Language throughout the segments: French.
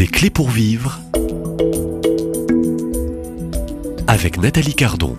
Des clés pour vivre avec Nathalie Cardon.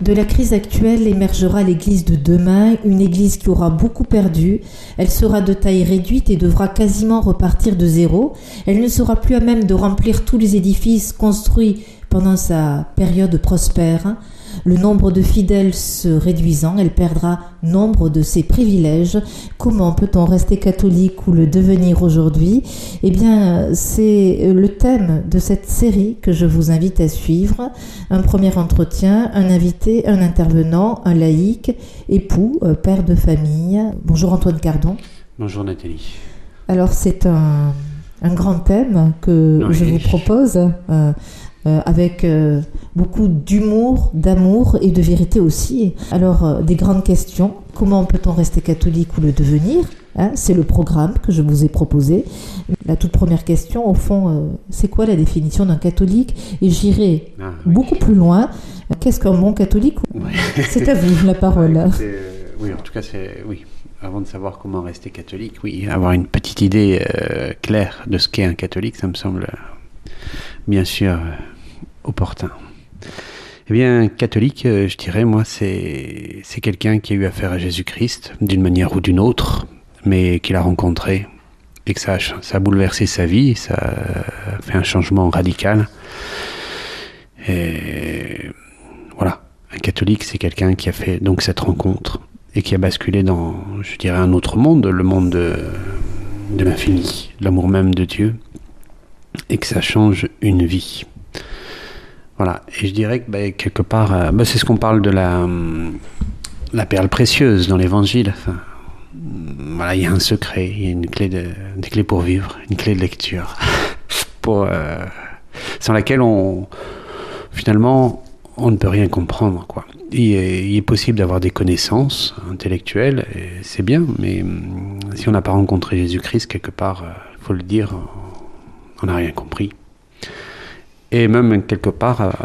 De la crise actuelle émergera l'Église de demain, une Église qui aura beaucoup perdu. Elle sera de taille réduite et devra quasiment repartir de zéro. Elle ne sera plus à même de remplir tous les édifices construits pendant sa période prospère. Le nombre de fidèles se réduisant, elle perdra nombre de ses privilèges. Comment peut-on rester catholique ou le devenir aujourd'hui ? Eh bien, c'est le thème de cette série que je vous invite à suivre. Un premier entretien, un invité, un intervenant, un laïc, époux, père de famille. Bonjour Antoine Cardon. Bonjour Nathalie. Alors, c'est un grand thème que je vous propose. Avec beaucoup d'humour, d'amour et de vérité aussi. Alors, des grandes questions. Comment peut-on rester catholique ou le devenir ? C'est le programme que je vous ai proposé. La toute première question, au fond, c'est quoi la définition d'un catholique ? Et j'irai beaucoup plus loin. Qu'est-ce qu'un bon catholique ? C'est à vous la parole. Avant de savoir comment rester catholique, avoir une petite idée claire de ce qu'est un catholique, ça me semble... bien sûr, opportun. Eh bien, catholique, je dirais, moi, c'est quelqu'un qui a eu affaire à Jésus-Christ, d'une manière ou d'une autre, mais qui l'a rencontré, et que ça a bouleversé sa vie, ça a fait un changement radical. Et voilà, un catholique, c'est quelqu'un qui a fait donc cette rencontre, et qui a basculé dans, je dirais, un autre monde, le monde de l'infini, de l'amour même de Dieu, et que ça change une vie. Voilà, et je dirais que quelque part, c'est ce qu'on parle de la perle précieuse dans l'évangile. Enfin, voilà, il y a un secret, il y a une clé des clés pour vivre, une clé de lecture, sans laquelle on ne peut rien comprendre, quoi. Il est possible d'avoir des connaissances intellectuelles, et c'est bien, mais si on n'a pas rencontré Jésus-Christ, quelque part, il faut le dire, on n'a rien compris. Et même, quelque part,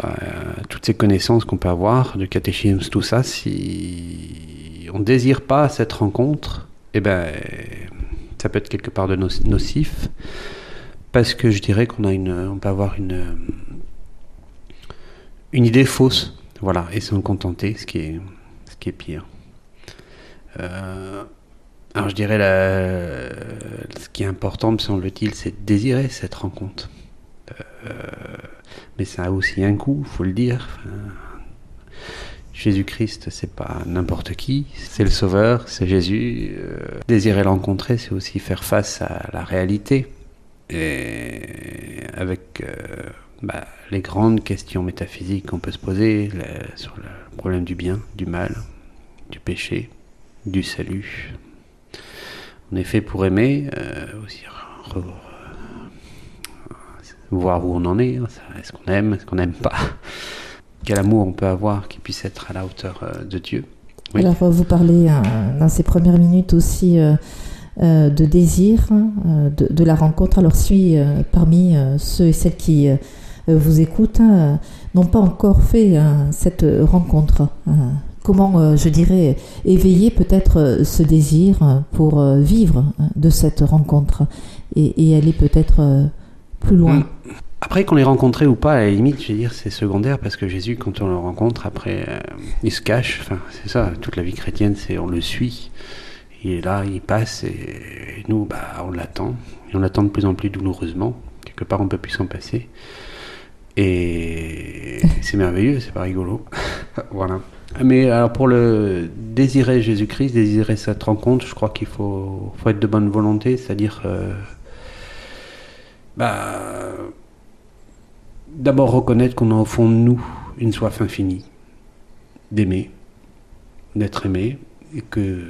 toutes ces connaissances qu'on peut avoir, du catéchisme, tout ça, si on ne désire pas cette rencontre, ça peut être quelque part de nocif, parce que je dirais qu'on peut avoir une idée fausse, voilà, et s'en contenter, ce qui est pire. Alors je dirais, ce qui est important, me semble-t-il, c'est de désirer cette rencontre. Mais ça a aussi un coût, il faut le dire. Jésus-Christ, c'est pas n'importe qui, c'est le Sauveur, c'est Jésus. Désirer le rencontrer, c'est aussi faire face à la réalité. Et avec les grandes questions métaphysiques qu'on peut se poser sur le problème du bien, du mal, du péché, du salut... On est fait pour aimer, aussi voir où on en est, est-ce qu'on n'aime pas. Quel amour on peut avoir qui puisse être à la hauteur de Dieu. Oui. Alors vous parlez dans ces premières minutes aussi de désir, de la rencontre. Alors si parmi ceux et celles qui vous écoutent n'ont pas encore fait cette rencontre, comment, je dirais, éveiller peut-être ce désir pour vivre de cette rencontre et aller peut-être plus loin. Après, qu'on l'ait rencontré ou pas, à la limite, je veux dire, c'est secondaire, parce que Jésus, quand on le rencontre, après, il se cache. Enfin, c'est ça, toute la vie chrétienne, c'est on le suit. Il est là, il passe, et nous, on l'attend. Et on l'attend de plus en plus douloureusement. Quelque part, on ne peut plus s'en passer. Et c'est merveilleux, c'est pas rigolo. Voilà. Mais alors pour le désirer Jésus-Christ, désirer cette rencontre, je crois qu'il faut être de bonne volonté, c'est-à-dire d'abord reconnaître qu'on a au fond de nous une soif infinie d'aimer, d'être aimé, et que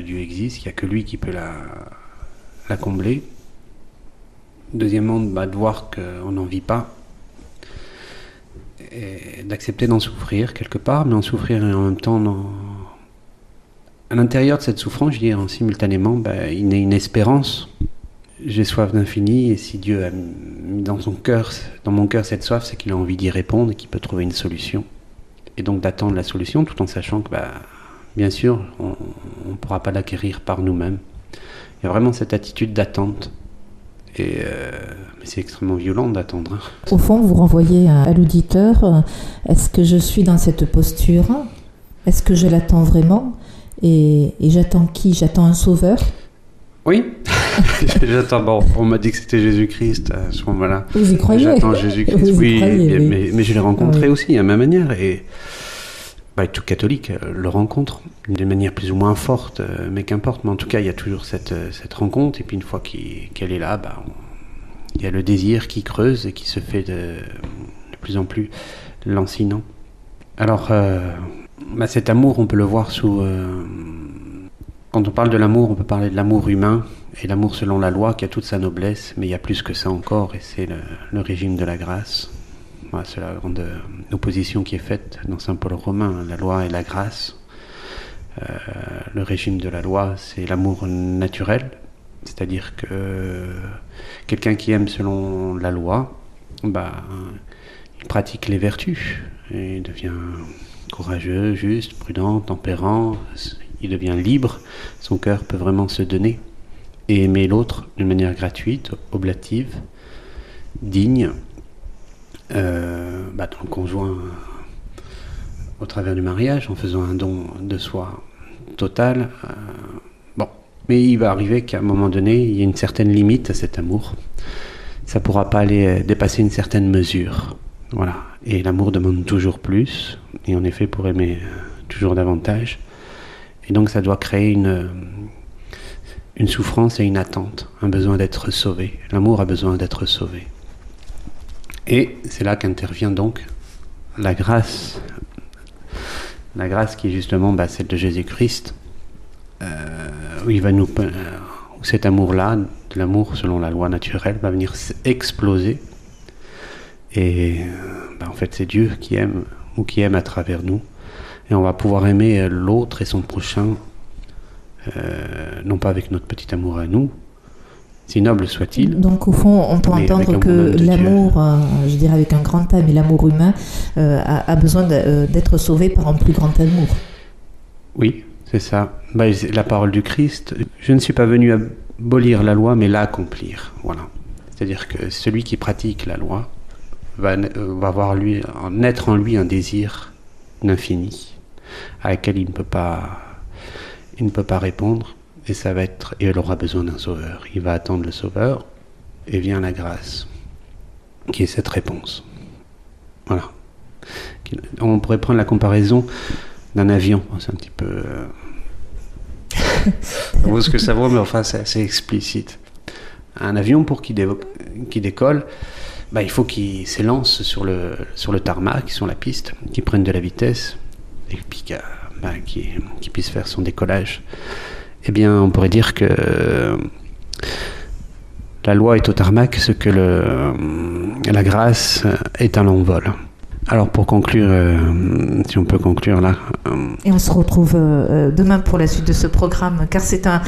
Dieu existe, qu'il n'y a que lui qui peut la combler. Deuxièmement, de voir qu'on n'en vit pas, et d'accepter d'en souffrir quelque part, mais en souffrir et en même temps à l'intérieur de cette souffrance, je dirais simultanément, il naît une espérance. J'ai soif d'infini, et si Dieu a mis dans mon cœur cette soif, c'est qu'il a envie d'y répondre et qu'il peut trouver une solution, et donc d'attendre la solution, tout en sachant que bien sûr on ne pourra pas l'acquérir par nous-mêmes, Il y a vraiment cette attitude d'attente. Et mais c'est extrêmement violent d'attendre. Au fond, vous renvoyez à l'auditeur, est-ce que je suis dans cette posture? Est-ce que je l'attends vraiment? Et j'attends qui? J'attends un sauveur? Oui, j'attends. Bon, on m'a dit que c'était Jésus-Christ à ce moment-là. Vous y croyez? J'attends Jésus-Christ, oui, croyez, oui. Mais je l'ai rencontré aussi à ma manière. Et bah, tout catholique le rencontre d'une manière plus ou moins forte, mais qu'importe. Mais en tout cas, il y a toujours cette rencontre. Et puis une fois qu'elle est là, bah, il y a le désir qui creuse et qui se fait de plus en plus lancinant. Alors, bah, cet amour, on peut le voir sous... Quand on parle de l'amour, on peut parler de l'amour humain et l'amour selon la loi qui a toute sa noblesse, mais il y a plus que ça encore, et c'est le régime de la grâce. Voilà, c'est la grande opposition qui est faite dans saint Paul Romain, la loi et la grâce. Le régime de la loi, c'est l'amour naturel, c'est-à-dire que quelqu'un qui aime selon la loi, bah, il pratique les vertus, et il devient courageux, juste, prudent, tempérant. Il devient libre, son cœur peut vraiment se donner et aimer l'autre d'une manière gratuite, oblative, digne, bah, dans le conjoint, au travers du mariage, en faisant un don de soi total. Bon, mais il va arriver qu'à un moment donné, il y a une certaine limite à cet amour. Ça ne pourra pas aller dépasser une certaine mesure. Voilà. Et l'amour demande toujours plus, et en effet, pour aimer toujours davantage. Et donc ça doit créer une souffrance et une attente, un besoin d'être sauvé. L'amour a besoin d'être sauvé. Et c'est là qu'intervient donc la grâce qui est justement bah, celle de Jésus-Christ, où il va nous, où cet amour-là, l'amour selon la loi naturelle, va venir exploser. Et bah, en fait c'est Dieu qui aime, ou qui aime à travers nous. Et on va pouvoir aimer l'autre et son prochain, non pas avec notre petit amour à nous, si noble soit-il. Donc au fond, on peut entendre que l'amour, je dirais avec un grand A, mais l'amour humain a besoin d'être sauvé par un plus grand amour. Oui, c'est ça. Bah, la parole du Christ, je ne suis pas venu abolir la loi, mais l'accomplir. Voilà. C'est-à-dire que celui qui pratique la loi va voir lui, naître en lui un désir d'infini, à laquelle il ne peut pas répondre, et ça va être, et il aura besoin d'un sauveur. Il va attendre le sauveur, et vient la grâce, qui est cette réponse. Voilà. On pourrait prendre la comparaison d'un avion, c'est un petit peu... on voit ce que ça vaut, mais enfin c'est assez explicite. Un avion, pour qu'il décolle, bah, il faut qu'ils s'élancent sur le tarmac, qui sont la piste, qu'ils prennent de la vitesse, et puis bah, qu'ils puissent faire son décollage. Eh bien, on pourrait dire que la loi est au tarmac, ce que la grâce est à l'envol. Alors pour conclure, si on peut conclure là... Et on se retrouve demain pour la suite de ce programme, car c'est un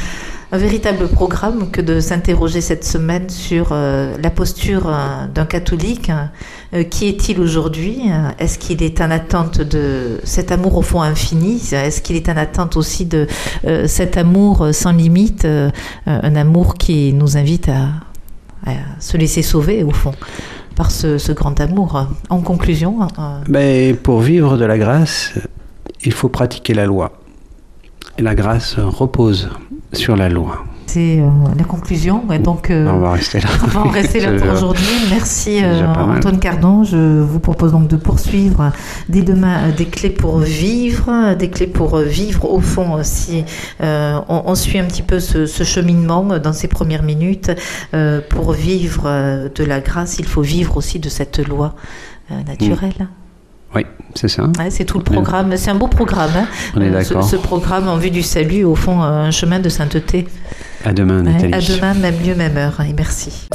véritable programme que de s'interroger cette semaine sur la posture d'un catholique. Qui est-il aujourd'hui? Est-ce qu'il est en attente de cet amour au fond infini? Est-ce qu'il est en attente aussi de cet amour sans limite, un amour qui nous invite à se laisser sauver au fond par ce grand amour? En conclusion, mais pour vivre de la grâce, il faut pratiquer la loi. Et la grâce repose sur la loi. C'est la conclusion. Et donc, on va rester là. On va en rester là pour aujourd'hui. Merci Antoine Cardon. Je vous propose donc de poursuivre dès demain des clés pour vivre au fond. Si on suit un petit peu ce cheminement dans ces premières minutes, pour vivre de la grâce, il faut vivre aussi de cette loi naturelle. Mmh. Oui, c'est ça. Ouais, c'est tout le programme. C'est un beau programme. Hein. On est d'accord. Ce programme en vue du salut, au fond, un chemin de sainteté. À demain, Nathalie. À demain, même lieu, même heure. Et merci.